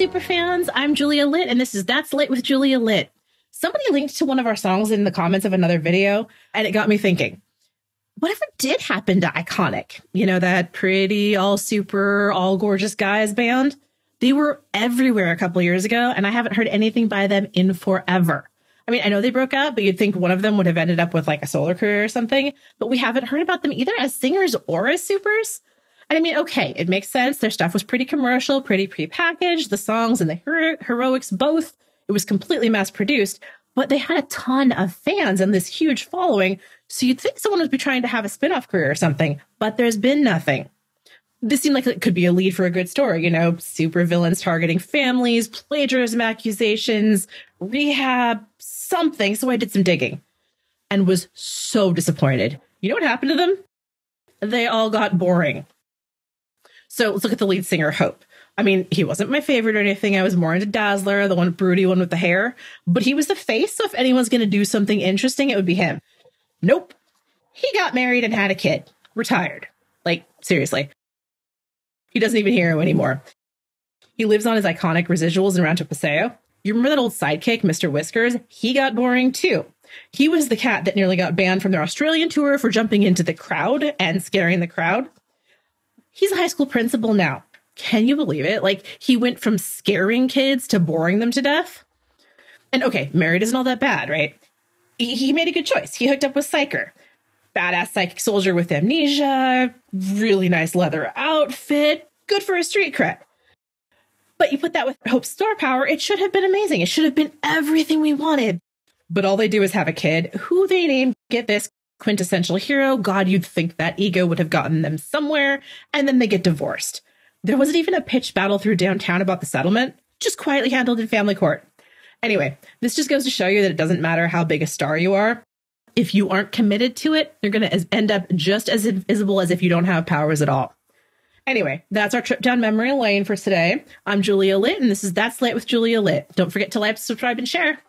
superfans. I'm Julia Lit, and this is That's Lit with Julia Lit. Somebody linked to one of our songs in the comments of another video, and it got me thinking, whatever did happen to Iconic? You know, that pretty, all super, all gorgeous guys band? They were everywhere a couple years ago, and I haven't heard anything by them in forever. I mean, I know they broke up, but you'd think one of them would have ended up with like a solo career or something, but we haven't heard about them either as singers or as supers. And I mean, okay, it makes sense. Their stuff was pretty commercial, pretty prepackaged, the songs and the heroics both. It was completely mass-produced, but they had a ton of fans and this huge following, so you'd think someone would be trying to have a spin-off career or something, but there's been nothing. This seemed like it could be a lead for a good story, you know, super villains targeting families, plagiarism accusations, rehab, something. So I did some digging and was so disappointed. You know what happened to them? They all got boring. So let's look at the lead singer, Hope. I mean, he wasn't my favorite or anything. I was more into Dazzler, the one broody one with the hair. But he was the face, so if anyone's going to do something interesting, it would be him. Nope. He got married and had a kid. Retired. Like, seriously. He doesn't even hear him anymore. He lives on his iconic residuals in Rancho Paseo. You remember that old sidekick, Mr. Whiskers? He got boring, too. He was the cat that nearly got banned from their Australian tour for jumping into the crowd and scaring the crowd. He's a high school principal now. Can you believe it? Like, he went from scaring kids to boring them to death. And okay, married isn't all that bad, right? He made a good choice. He hooked up with Psyker. Badass psychic soldier with amnesia, really nice leather outfit, good for a street cred. But you put that with Hope's star power, it should have been amazing. It should have been everything we wanted. But all they do is have a kid who they named, get this, quintessential hero. God, you'd think that ego would have gotten them somewhere. And then they get divorced. There wasn't even a pitched battle through downtown about the settlement, just quietly handled in family court. Anyway, this just goes to show you that it doesn't matter how big a star you are. If you aren't committed to it, you're going to end up just as invisible as if you don't have powers at all. Anyway, that's our trip down memory lane for today. I'm Julia Lit, and this is That's Lit with Julia Lit. Don't forget to like, subscribe, and share.